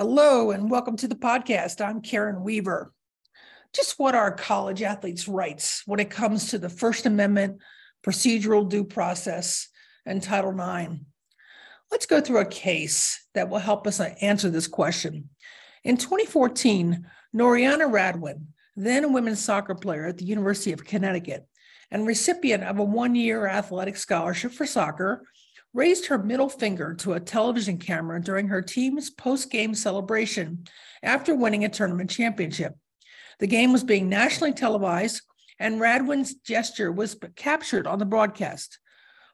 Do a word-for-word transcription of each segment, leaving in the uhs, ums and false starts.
Hello and welcome to the podcast. I'm Karen Weaver. Just what are college athletes' rights when it comes to the First Amendment, procedural due process, and Title nine? Let's go through a case that will help us answer this question. In twenty fourteen, Noriana Radwan, then a women's soccer player at the University of Connecticut and recipient of a one-year athletic scholarship for soccer, raised her middle finger to a television camera during her team's post-game celebration after winning a tournament championship. The game was being nationally televised, and Radwan's gesture was captured on the broadcast.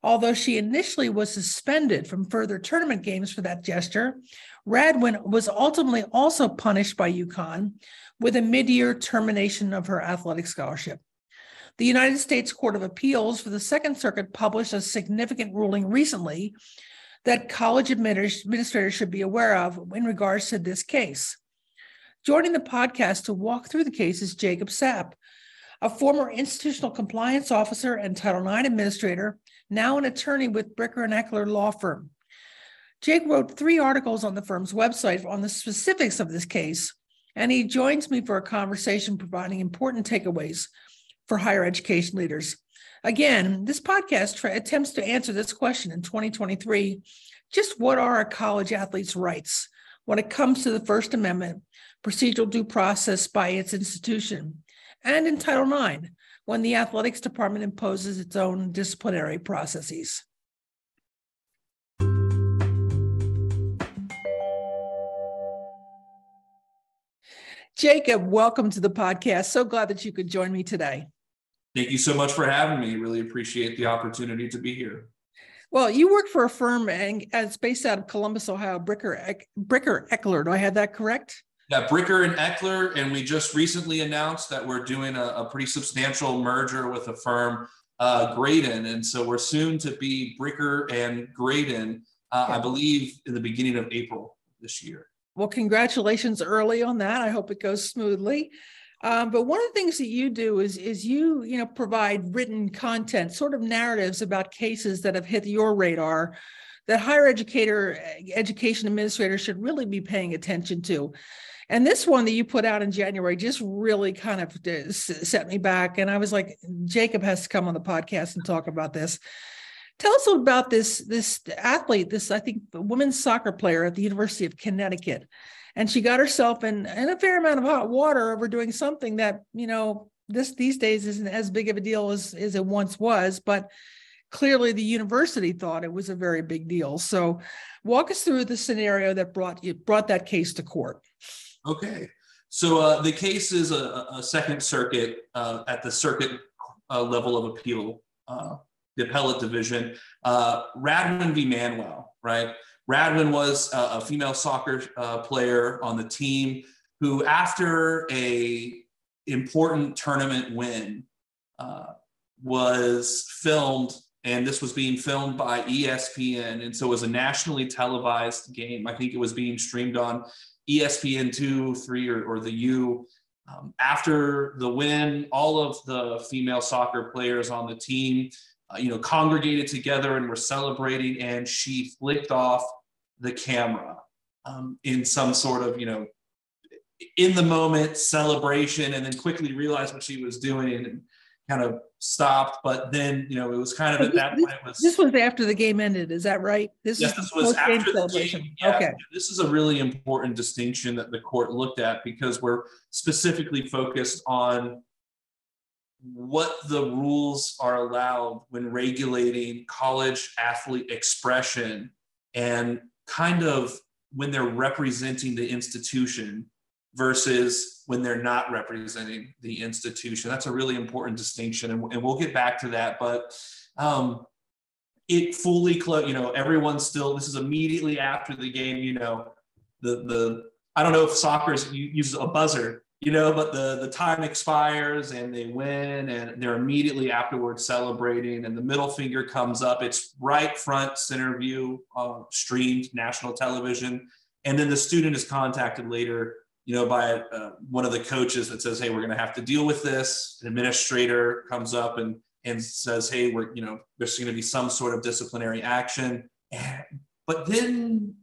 Although she initially was suspended from further tournament games for that gesture, Radwan was ultimately also punished by UConn with a mid-year termination of her athletic scholarship. The United States Court of Appeals for the Second Circuit published a significant ruling recently that college administrators should be aware of in regards to this case. Joining the podcast to walk through the case is Jacob Sapp, a former institutional compliance officer and Title nine administrator, now an attorney with Bricker and Eckler law firm. Jake wrote three articles on the firm's website on the specifics of this case, and he joins me for a conversation providing important takeaways for higher education leaders. Again, this podcast tra- attempts to answer this question in twenty twenty-three. Just what are our college athletes' rights when it comes to the First Amendment, procedural due process by its institution, and in Title nine, when the athletics department imposes its own disciplinary processes? Jacob, welcome to the podcast. So glad that you could join me today. Thank you so much for having me. Really appreciate the opportunity to be here. Well, you work for a firm and it's based out of Columbus, Ohio, Bricker, Bricker Eckler. Do I have that correct? Yeah, Bricker and Eckler. And we just recently announced that we're doing a, a pretty substantial merger with a firm, uh, Graydon. And so we're soon to be Bricker and Graydon, uh, yeah. I believe in the beginning of April this year. Well, congratulations early on that. I hope it goes smoothly. Um, but one of the things that you do is, is you, you know, provide written content, sort of narratives about cases that have hit your radar that higher educator, education administrators should really be paying attention to. And this one that you put out in January just really kind of set me back. And I was like, Jacob has to come on the podcast and talk about this. Tell us about this, this athlete, this, I think, women's soccer player at the University of Connecticut. And she got herself in, in a fair amount of hot water over doing something that, you know, this these days isn't as big of a deal as, as it once was. But clearly the university thought it was a very big deal. So walk us through the scenario that brought you brought that case to court. Okay. So uh, the case is a, a Second Circuit uh, at the circuit uh, level of appeal. Uh, the appellate division, uh, Radwan v. Manuel, right? Radwan was a, a female soccer uh, player on the team who, after a important tournament win, uh, was filmed, and this was being filmed by E S P N, and so it was a nationally televised game. I think it was being streamed on E S P N two, three, or, or the U. Um, after the win, all of the female soccer players on the team Uh, you know, congregated together and were celebrating, and she flicked off the camera um, in some sort of, you know, in the moment celebration, and then quickly realized what she was doing and kind of stopped. But then, you know, it was kind of at that this, point. It was, this was after the game ended. Is that right? This, yes, this was after the game. Yeah, okay. This is a really important distinction that the court looked at because we're specifically focused on what the rules are allowed when regulating college athlete expression and kind of when they're representing the institution versus when they're not representing the institution. That's a really important distinction, and, and we'll get back to that. But um, it fully closed, you know, everyone's still, this is immediately after the game, you know, the, the I don't know if soccer uses a buzzer, you know, but the, the time expires and they win and they're immediately afterwards celebrating and the middle finger comes up. It's right front center view, uh, streamed national television. And then the student is contacted later, you know, by uh, one of the coaches that says, hey, we're going to have to deal with this. An administrator comes up and, and says, hey, we're, you know, there's going to be some sort of disciplinary action. But then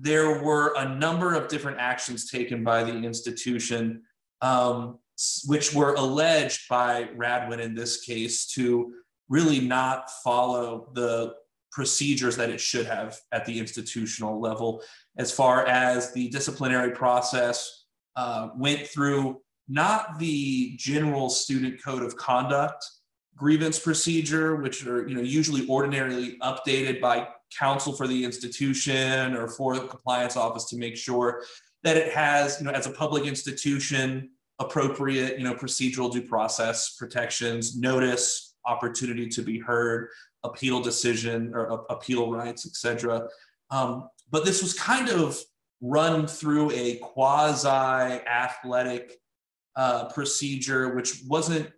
there were a number of different actions taken by the institution, um, which were alleged by Radwan in this case to really not follow the procedures that it should have at the institutional level, as far as the disciplinary process uh, went through not the general student code of conduct grievance procedure, which are you know usually ordinarily updated by counsel for the institution or for the compliance office to make sure that it has, you know, as a public institution, appropriate, you know, procedural due process protections, notice, opportunity to be heard, appeal decision or uh, appeal rights, et cetera. Um, but this was kind of run through a quasi-athletic uh, procedure, which wasn't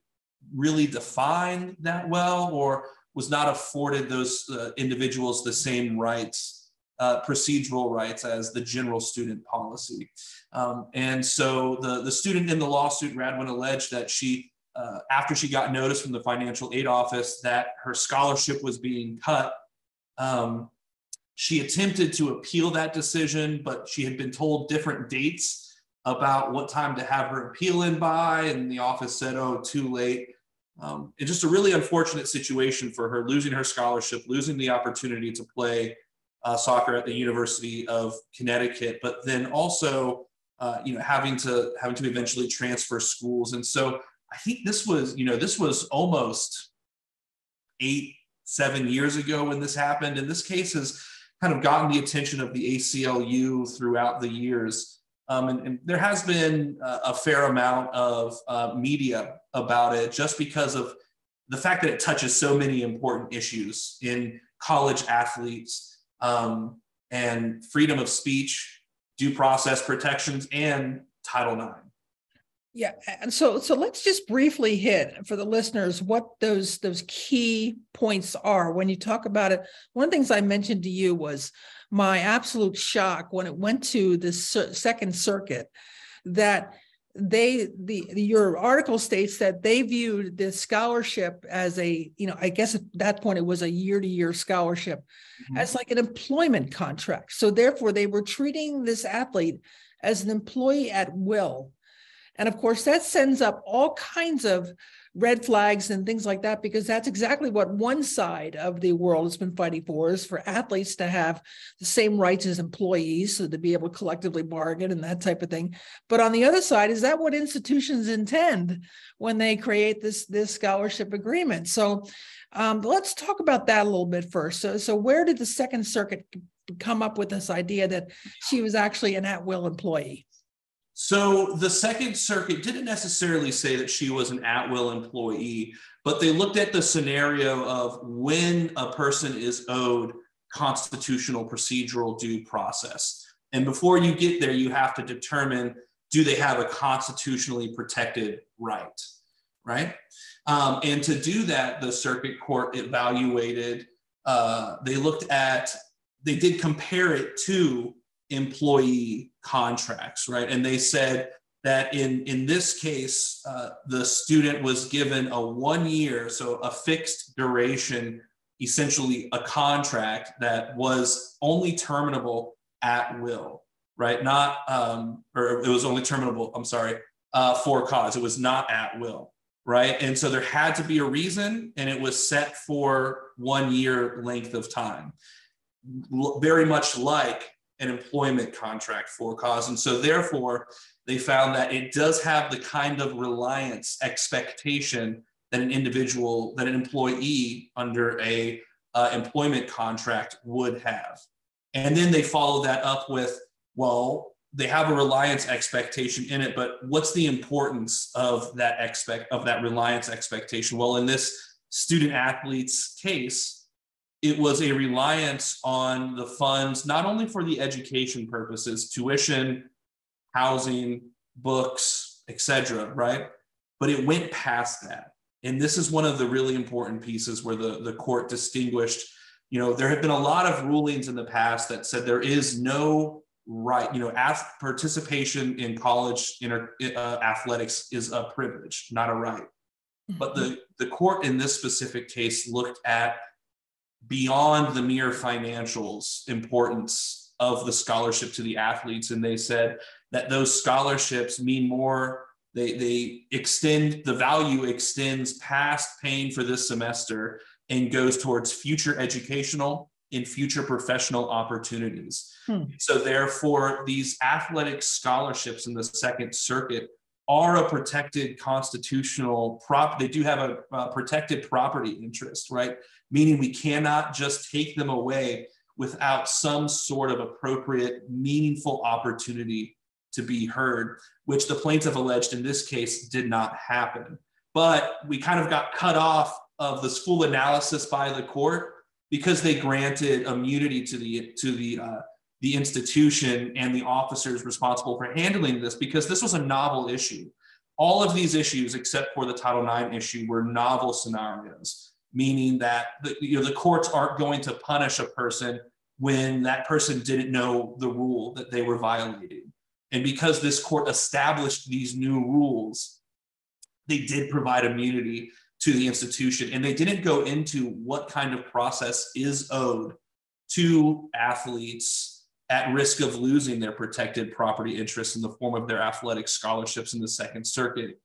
really defined that well or was not afforded those uh, individuals the same rights, uh, procedural rights as the general student policy. Um, and so the, the student in the lawsuit, Radwan, alleged that she Uh, after she got notice from the financial aid office that her scholarship was being cut, um, she attempted to appeal that decision, but she had been told different dates about what time to have her appeal in by, and the office said, oh, too late. Um, and just a really unfortunate situation for her, losing her scholarship, losing the opportunity to play uh, soccer at the University of Connecticut, but then also uh, you know, having to, having to eventually transfer schools. And so I think this was, you know, this was almost eight, seven years ago when this happened. And this case has kind of gotten the attention of the A C L U throughout the years. Um, and, and there has been a, a fair amount of uh, media about it just because of the fact that it touches so many important issues in college athletes um, and freedom of speech, due process protections, and Title nine. Yeah, and so so let's just briefly hit for the listeners what those those key points are when you talk about it. One of the things I mentioned to you was my absolute shock when it went to the Second Circuit that they the your article states that they viewed this scholarship as a, you know, I guess at that point it was a year-to-year scholarship, mm-hmm. as like an employment contract. So therefore they were treating this athlete as an employee at will. And of course, that sends up all kinds of red flags and things like that, because that's exactly what one side of the world has been fighting for, is for athletes to have the same rights as employees, so to be able to collectively bargain and that type of thing. But on the other side, is that what institutions intend when they create this, this scholarship agreement? So um, let's talk about that a little bit first. So, so where did the Second Circuit come up with this idea that she was actually an at-will employee? So the Second Circuit didn't necessarily say that she was an at-will employee, but they looked at the scenario of when a person is owed constitutional procedural due process. And before you get there, you have to determine, do they have a constitutionally protected right, right? Um, and to do that, the circuit court evaluated, uh, they looked at, they did compare it to employee contracts, right? And they said that in, in this case, uh, the student was given a one year, so a fixed duration, essentially a contract that was only terminable at will, right? Not, um, or it was only terminable, I'm sorry, uh, for cause. It was not at will, right? And so there had to be a reason, and it was set for one year length of time, L- very much like an employment contract for cause. And so therefore they found that it does have the kind of reliance expectation that an individual, that an employee under a uh, employment contract would have. And then they follow that up with, well, they have a reliance expectation in it, but what's the importance of that expect of that reliance expectation? Well, in this student athlete's case, it was a reliance on the funds, not only for the education purposes, tuition, housing, books, et cetera, right? But it went past that. And this is one of the really important pieces where the, the court distinguished, you know, there have been a lot of rulings in the past that said there is no right, you know, ath- participation in college inter- uh, athletics is a privilege, not a right. Mm-hmm. But the, the court in this specific case looked at beyond the mere financials importance of the scholarship to the athletes. And they said that those scholarships mean more, they, they extend, the value extends past paying for this semester and goes towards future educational and future professional opportunities. Hmm. So therefore, these athletic scholarships in the Second Circuit are a protected constitutional prop. They do have a, a protected property interest, right? Meaning we cannot just take them away without some sort of appropriate, meaningful opportunity to be heard, which the plaintiff alleged in this case did not happen. But we kind of got cut off of this full analysis by the court because they granted immunity to the, to the, uh, the institution and the officers responsible for handling this, because this was a novel issue. All of these issues, except for the Title nine issue, were novel scenarios, meaning that the, you know, the courts aren't going to punish a person when that person didn't know the rule that they were violating. And because this court established these new rules, they did provide immunity to the institution, and they didn't go into what kind of process is owed to athletes at risk of losing their protected property interests in the form of their athletic scholarships in the Second Circuit.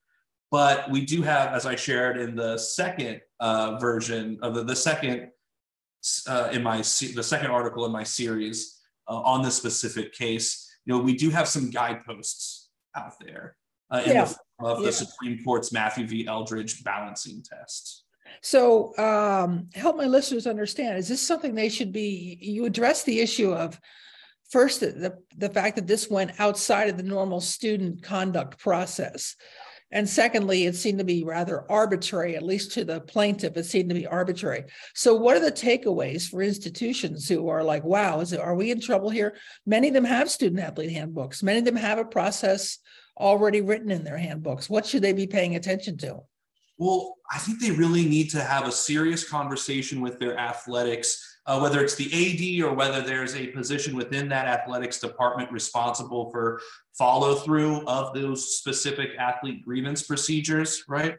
But we do have, as I shared in the second uh, version of the, the second uh, in my the second article in my series uh, on this specific case, you know, we do have some guideposts out there uh, in yeah. the form of yeah. the Supreme Court's Matthew v. Eldridge balancing test. So um, help my listeners understand: is this something they should be? You address the issue of. First, the, the fact that this went outside of the normal student conduct process. And secondly, it seemed to be rather arbitrary, at least to the plaintiff, it seemed to be arbitrary. So what are the takeaways for institutions who are like, wow, is it, are we in trouble here? Many of them have student athlete handbooks. Many of them have a process already written in their handbooks. What should they be paying attention to? Well, I think they really need to have a serious conversation with their athletics, Uh, whether it's the A D or whether there's a position within that athletics department responsible for follow through of those specific athlete grievance procedures, right?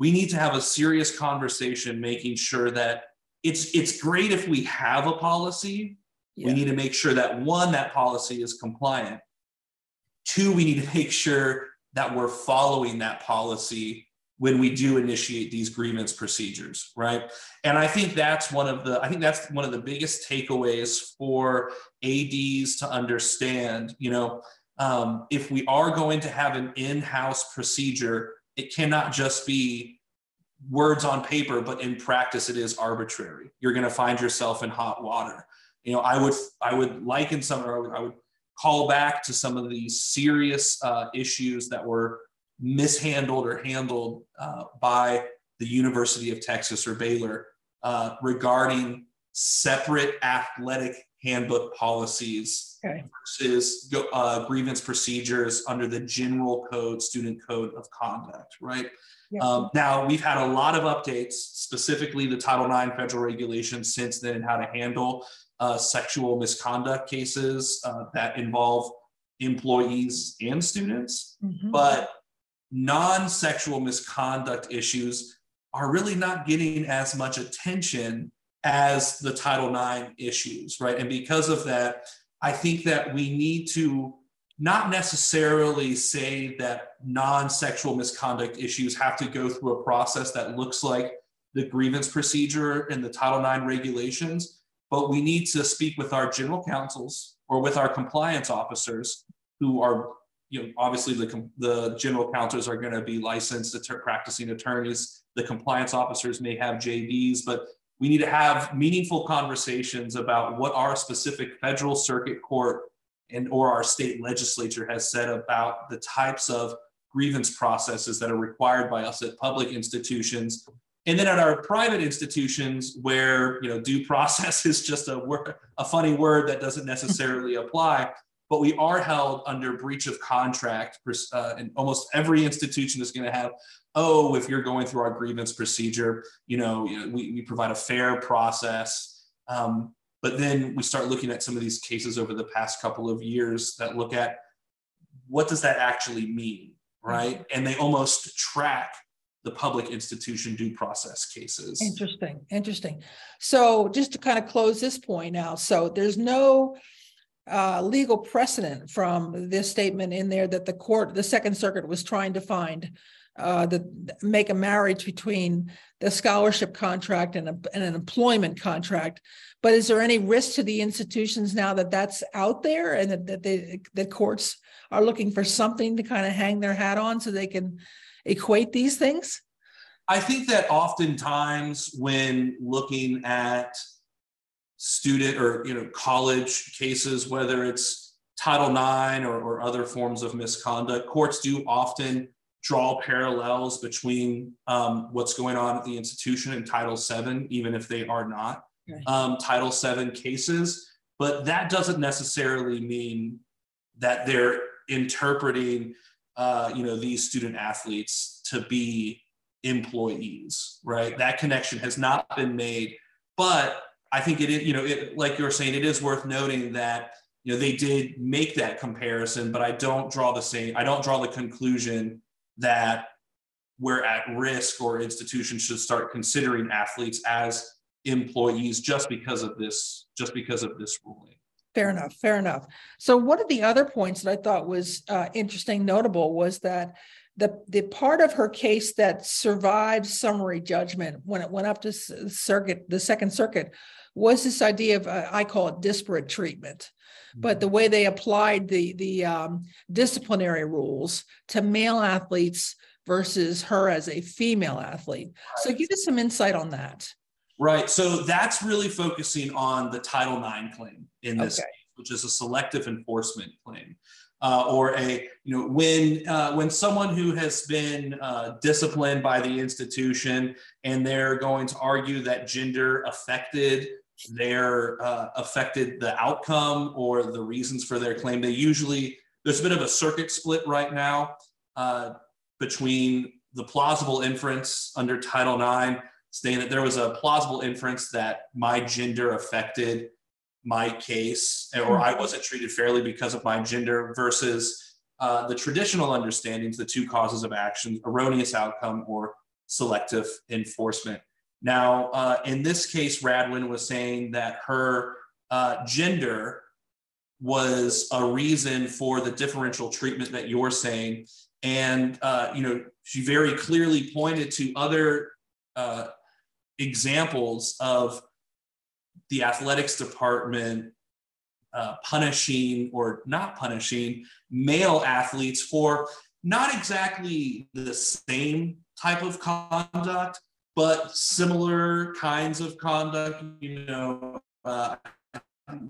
We need to have a serious conversation, making sure that it's, it's great if we have a policy. Yeah. We need to make sure that one, that policy is compliant. Two, we need to make sure that we're following that policy when we do initiate these grievance procedures, right? And I think that's one of the, I think that's one of the biggest takeaways for A Ds to understand, you know, um, if we are going to have an in-house procedure, it cannot just be words on paper, but in practice it is arbitrary. You're gonna find yourself in hot water. You know, I would, I would liken some, or I would, I would call back to some of these serious uh, issues that were mishandled or handled uh, by the University of Texas or Baylor uh, regarding separate athletic handbook policies okay. versus uh, grievance procedures under the general code, student code of conduct, right? Yep. Um, now, we've had a lot of updates, specifically the Title nine federal regulations since then, and how to handle uh, sexual misconduct cases uh, that involve employees and students, mm-hmm. but non-sexual misconduct issues are really not getting as much attention as the Title nine issues, right? And because of that, I think that we need to not necessarily say that non-sexual misconduct issues have to go through a process that looks like the grievance procedure and the Title nine regulations, but we need to speak with our general counsels or with our compliance officers who are, you know, obviously the, the general counselors are going to be licensed att- practicing attorneys. The compliance officers may have J Ds, but we need to have meaningful conversations about what our specific federal circuit court and or our state legislature has said about the types of grievance processes that are required by us at public institutions. And then at our private institutions where, you know, due process is just a, word, a funny word that doesn't necessarily apply. But we are held under breach of contract, uh, and almost every institution is going to have, oh, if you're going through our grievance procedure, you know, you know we, we provide a fair process. Um, but then we start looking at some of these cases over the past couple of years that look at what does that actually mean, right? Mm-hmm. And they almost track the public institution due process cases. Interesting, interesting. So just to kind of close this point out, so there's no uh, legal precedent from this statement in there that the court, the Second Circuit was trying to find, uh, the, make a marriage between the scholarship contract and, a, and an employment contract. But is there any risk to the institutions now that that's out there, and that, that they, the courts are looking for something to kind of hang their hat on so they can equate these things? I think that oftentimes when looking at student or you know college cases, whether it's Title nine or, or other forms of misconduct, courts do often draw parallels between um, what's going on at the institution and Title seven, even if they are not right. um, Title seven cases. But that doesn't necessarily mean that they're interpreting uh, you know, these student athletes to be employees, right? That connection has not been made. But I think it is, you know, it, like you're saying, it is worth noting that, you know, they did make that comparison, but I don't draw the same, I don't draw the conclusion that we're at risk or institutions should start considering athletes as employees just because of this, just because of this ruling. Fair enough. Fair enough. So one of the other points that I thought was uh, interesting, notable, was that the the part of her case that survived summary judgment when it went up to circuit, the Second Circuit, was this idea of, uh, I call it disparate treatment, but the way they applied the, the um, disciplinary rules to male athletes versus her as a female athlete. So give us some insight on that. Right. So that's really focusing on the Title nine claim in this okay. case, which is a selective enforcement claim. Uh, or a, you know, when uh, when someone who has been uh, disciplined by the institution and they're going to argue that gender affected their uh, affected the outcome or the reasons for their claim, they usually, there's a bit of a circuit split right now uh, between the plausible inference under Title nine, saying that there was a plausible inference that my gender affected my case, or I wasn't treated fairly because of my gender, versus uh, the traditional understandings, the two causes of action, erroneous outcome or selective enforcement. Now, uh, in this case, Radwan was saying that her uh, gender was a reason for the differential treatment that you're saying. And, uh, you know, she very clearly pointed to other uh, examples of the athletics department uh, punishing or not punishing male athletes for not exactly the same type of conduct, but similar kinds of conduct. You know, uh,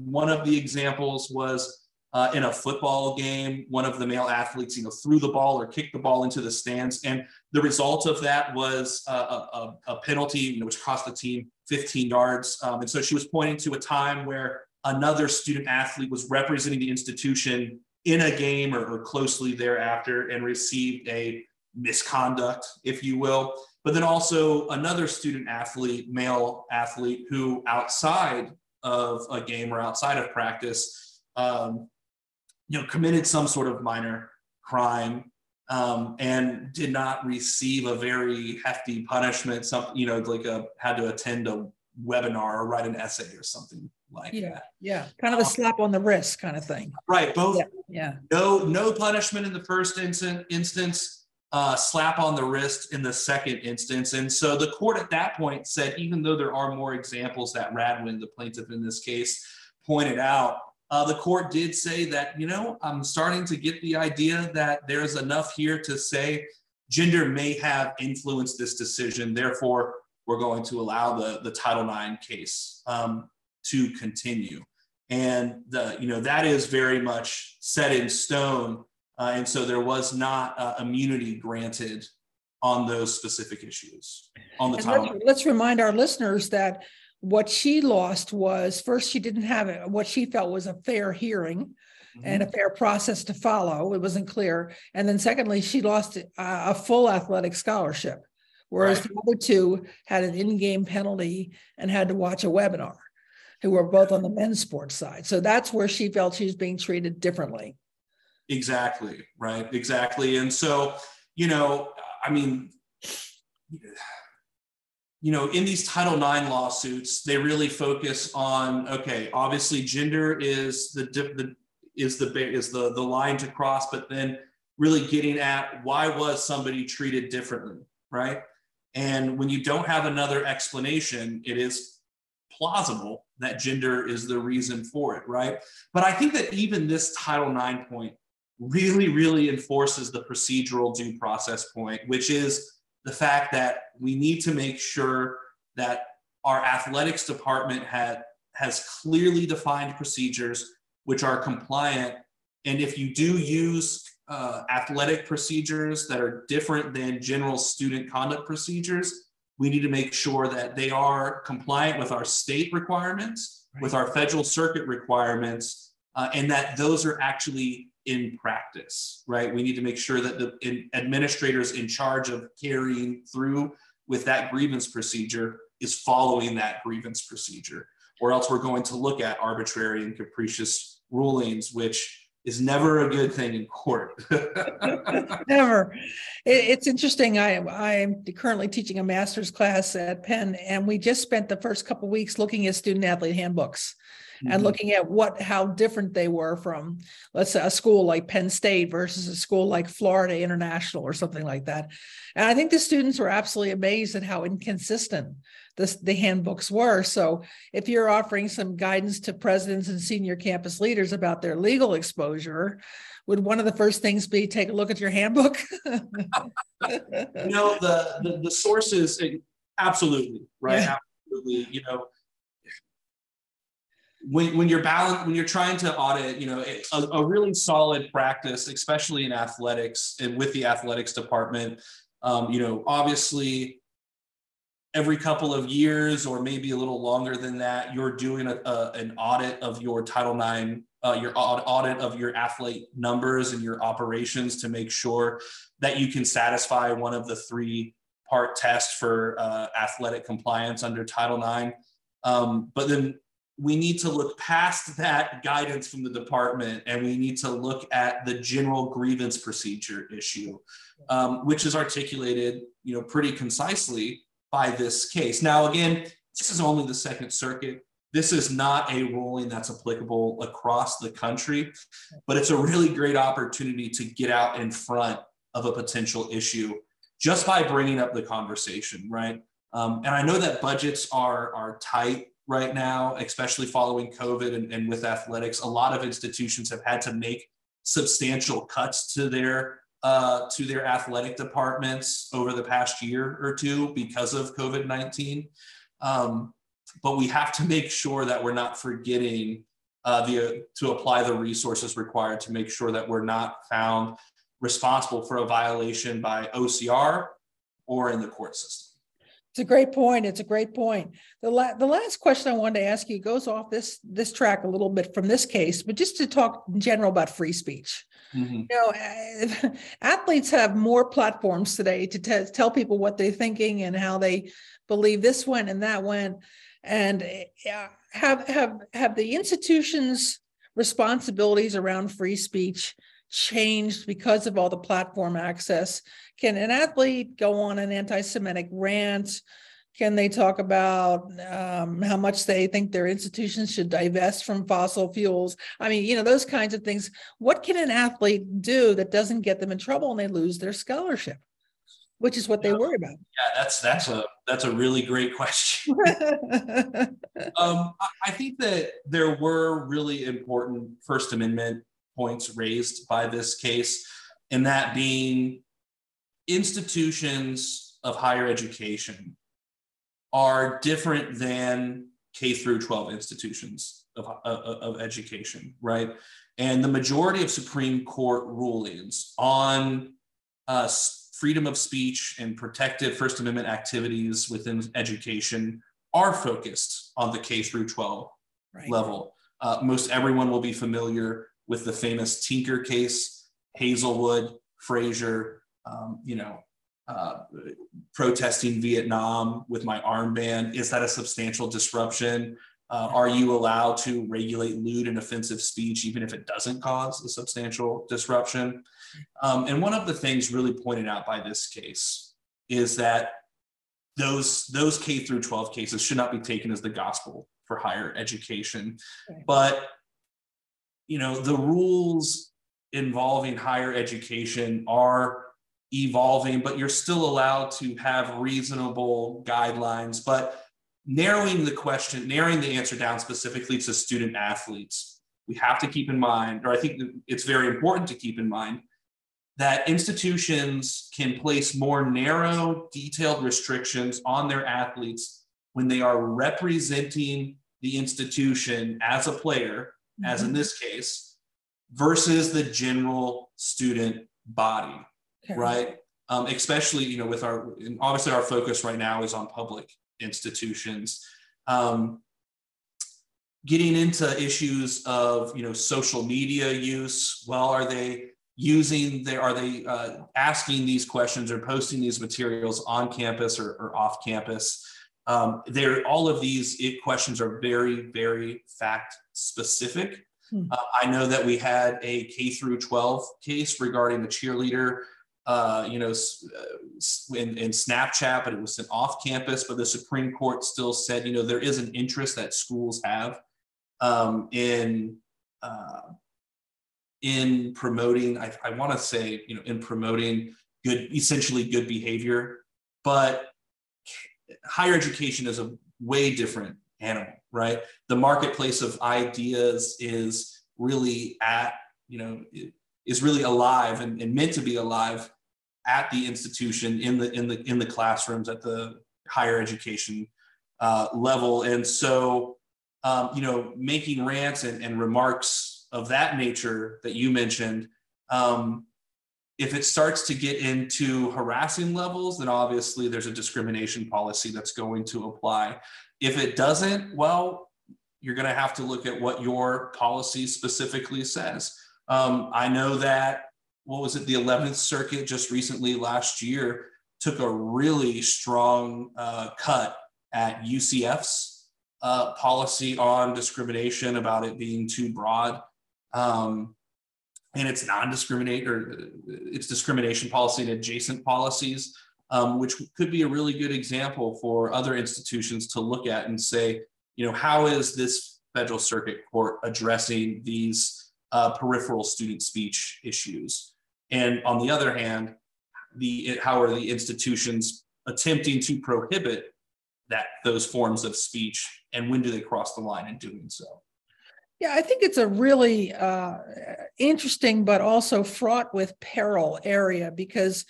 one of the examples was uh, in a football game, one of the male athletes, you know, threw the ball or kicked the ball into the stands. And the result of that was a, a, a penalty, you know, which cost the team fifteen yards. Um, and so she was pointing to a time where another student athlete was representing the institution in a game or, or closely thereafter and received a misconduct, if you will. But then also another student athlete, male athlete, who outside of a game or outside of practice, um, you know, committed some sort of minor crime Um, and did not receive a very hefty punishment. Some, you know, like a, had to attend a webinar or write an essay or something like yeah, that. Yeah, kind of a slap on the wrist kind of thing. Right. Both. Yeah. yeah. No, no punishment in the first instant, instance. Uh, slap on the wrist in the second instance. And so the court at that point said, even though there are more examples that Radwan, the plaintiff in this case, pointed out, Uh, the court did say that, you know, I'm starting to get the idea that there's enough here to say gender may have influenced this decision. Therefore, we're going to allow the, the Title nine case um, to continue. And, the, you know, that is very much set in stone. Uh, and so there was not uh, immunity granted on those specific issues. On the Title nine. Let's remind our listeners that what she lost was, first, she didn't have what she felt was a fair hearing mm-hmm. and a fair process to follow. It wasn't clear. And then secondly, she lost a, a full athletic scholarship, whereas right. the other two had an in-game penalty and had to watch a webinar, who were both on the men's sports side. So that's where she felt she was being treated differently. Exactly. Right. Exactly. And so, you know, I mean, you know, in these Title nine lawsuits, they really focus on, okay, obviously gender is the the is the is the the line to cross, but then really getting at why was somebody treated differently, right? And when you don't have another explanation, it is plausible that gender is the reason for it, right? But I think that even this Title nine point really, really enforces the procedural due process point, which is the fact that we need to make sure that our athletics department had, has clearly defined procedures which are compliant. And if you do use uh, athletic procedures that are different than general student conduct procedures, we need to make sure that they are compliant with our state requirements, right, with our federal circuit requirements, uh, and that those are actually in practice, right? We need to make sure that the in administrators in charge of carrying through with that grievance procedure is following that grievance procedure, or else we're going to look at arbitrary and capricious rulings, which is never a good thing in court. Never. It, it's interesting. I am I'm currently teaching a master's class at Penn, and we just spent the first couple of weeks looking at student athlete handbooks, mm-hmm, and looking at what how different they were from, let's say, a school like Penn State versus a school like Florida International or something like that. And I think the students were absolutely amazed at how inconsistent the, the handbooks were. So if you're offering some guidance to presidents and senior campus leaders about their legal exposure, would one of the first things be take a look at your handbook? You know, the, the, the sources, absolutely, right? Yeah. Absolutely. You know, when, when you're balance, when you're trying to audit, you know, a, a really solid practice, especially in athletics and with the athletics department, um, you know, obviously, every couple of years, or maybe a little longer than that, you're doing a, a, an audit of your Title nine, uh, your audit of your athlete numbers and your operations to make sure that you can satisfy one of the three part tests for uh, athletic compliance under Title nine. Um, but then we need to look past that guidance from the department, and we need to look at the general grievance procedure issue, um, which is articulated, you know, pretty concisely by this case. Now, again, this is only the Second Circuit. This is not a ruling that's applicable across the country, but it's a really great opportunity to get out in front of a potential issue just by bringing up the conversation, right? Um, and I know that budgets are, are tight right now, especially following COVID and, and with athletics. A lot of institutions have had to make substantial cuts to their Uh, to their athletic departments over the past year or two because of COVID nineteen. Um, but we have to make sure that we're not forgetting uh, the, to apply the resources required to make sure that we're not found responsible for a violation by O C R or in the court system. It's a great point. It's a great point. The, la- the last question I wanted to ask you goes off this, this track a little bit from this case, but just to talk in general about free speech. Mm-hmm. You know, athletes have more platforms today to t- tell people what they're thinking and how they believe this went and that went, and have have have the institution's responsibilities around free speech changed because of all the platform access? Can an athlete go on an anti-Semitic rant? Can they talk about um, how much they think their institutions should divest from fossil fuels? I mean, you know, those kinds of things. What can an athlete do that doesn't get them in trouble and they lose their scholarship, which is what they worry about? Yeah, that's that's a that's a really great question. um, I think that there were really important First Amendment points raised by this case, and that being institutions of higher education are different than K through twelve institutions of, of, of education, right? And the majority of Supreme Court rulings on uh, freedom of speech and protective First Amendment activities within education are focused on the K through twelve right. level. Uh, most everyone will be familiar with the famous Tinker case, Hazelwood, Fraser, um, you know, Uh, protesting Vietnam with my armband. Is that a substantial disruption? Uh, are you allowed to regulate lewd and offensive speech even if it doesn't cause a substantial disruption? Um, and one of the things really pointed out by this case is that those those K through twelve cases should not be taken as the gospel for higher education. Okay. But, you know, the rules involving higher education are evolving, but you're still allowed to have reasonable guidelines. But narrowing the question, narrowing the answer down specifically to student athletes, we have to keep in mind, or I think it's very important to keep in mind, that institutions can place more narrow, detailed restrictions on their athletes when they are representing the institution as a player, mm-hmm. as in this case, versus the general student body, okay. right? Um, especially, you know, with our, and obviously our focus right now is on public institutions. Um, getting into issues of, you know, social media use, well, are they, using there, are they uh, asking these questions or posting these materials on campus or, or off campus? Um, there, all of these it, questions are very, very fact specific. Hmm. Uh, I know that we had a K through twelve case regarding the cheerleader, uh, you know, in, in Snapchat, but it was an off campus. But the Supreme Court still said, you know, there is an interest that schools have um, in. Uh, in promoting, I, I want to say, you know, in promoting good, essentially good behavior, but higher education is a way different animal, right? The marketplace of ideas is really at, you know, is really alive and, and meant to be alive at the institution, in the in the in the classrooms, at the higher education uh, level, and so, um, you know, making rants and, and remarks of that nature that you mentioned, um, if it starts to get into harassing levels, then obviously there's a discrimination policy that's going to apply. If it doesn't, well, you're gonna have to look at what your policy specifically says. Um, I know that, what was it, the eleventh Circuit just recently last year took a really strong uh, cut at U C F's uh, policy on discrimination about it being too broad. Um, and it's non-discriminate or it's discrimination policy and adjacent policies, um, which could be a really good example for other institutions to look at and say, you know, how is this federal circuit court addressing these uh, peripheral student speech issues? And on the other hand, the how are the institutions attempting to prohibit that those forms of speech, and when do they cross the line in doing so? Yeah, I think it's a really uh, interesting, but also fraught with peril area, because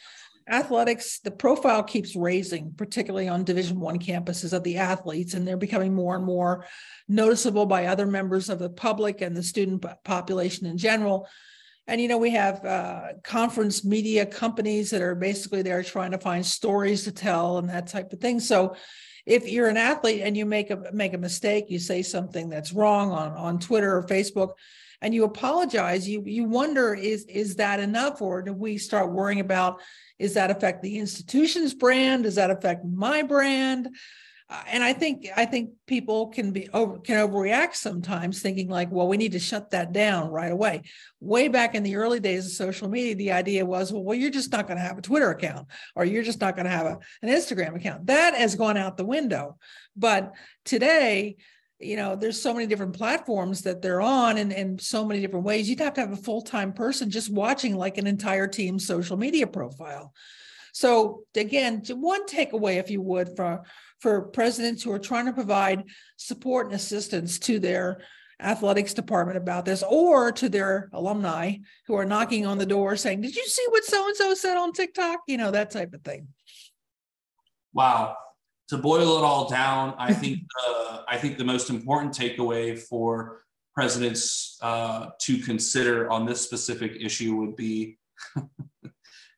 athletics, the profile keeps raising, particularly on Division One campuses, of the athletes, and they're becoming more and more noticeable by other members of the public and the student population in general. And, you know, we have uh, conference media companies that are basically there trying to find stories to tell and that type of thing. So if you're an athlete and you make a make a mistake, you say something that's wrong on, on Twitter or Facebook, and you apologize, you you wonder, is, is that enough? Or do we start worrying about, is that affect the institution's brand? Does that affect my brand? Uh, and I think I think people can be over, can overreact sometimes, thinking like, well, we need to shut that down right away. Way back in the early days of social media, the idea was, well, well you're just not going to have a Twitter account, or you're just not going to have a, an Instagram account. That has gone out the window. But today, you know, there's so many different platforms that they're on, and in so many different ways. You'd have to have a full-time person just watching like an entire team's social media profile. So again, one takeaway, if you would, for, for presidents who are trying to provide support and assistance to their athletics department about this, or to their alumni who are knocking on the door saying, did you see what so-and-so said on TikTok? You know, that type of thing. Wow. To boil it all down, I think, uh, I think the most important takeaway for presidents uh, to consider on this specific issue would be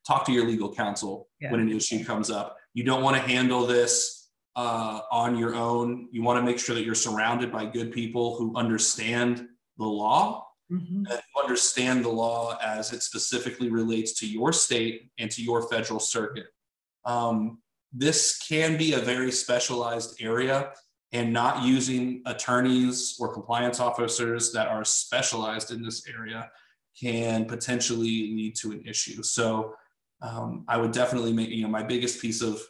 talk to your legal counsel yeah. when an issue comes up. You don't want to handle this uh, on your own. You want to make sure that you're surrounded by good people who understand the law, mm-hmm. and who understand the law as it specifically relates to your state and to your federal circuit. Um, this can be a very specialized area, and not using attorneys or compliance officers that are specialized in this area can potentially lead to an issue. So, Um, I would definitely make, you know, my biggest piece of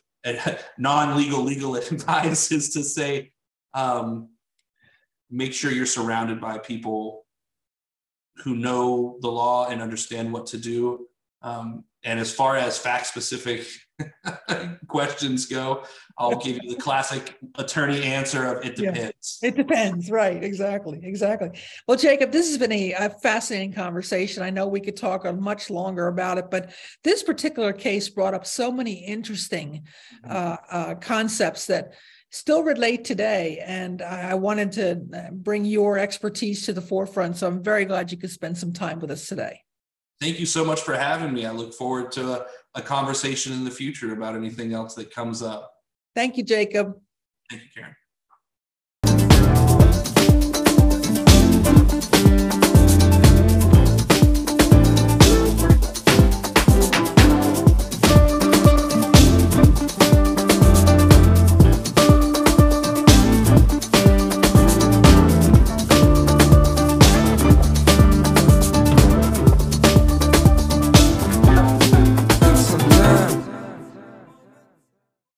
non-legal legal advice is to say, um, make sure you're surrounded by people who know the law and understand what to do. Um, and as far as fact-specific questions go, I'll give you the classic attorney answer of it depends. Yeah, it depends, right, exactly, exactly. Well, Jacob, this has been a, a fascinating conversation. I know we could talk on much longer about it, but this particular case brought up so many interesting uh, uh, concepts that still relate today. And I wanted to bring your expertise to the forefront, so I'm very glad you could spend some time with us today. Thank you so much for having me. I look forward to a, a conversation in the future about anything else that comes up. Thank you, Jacob. Thank you, Karen.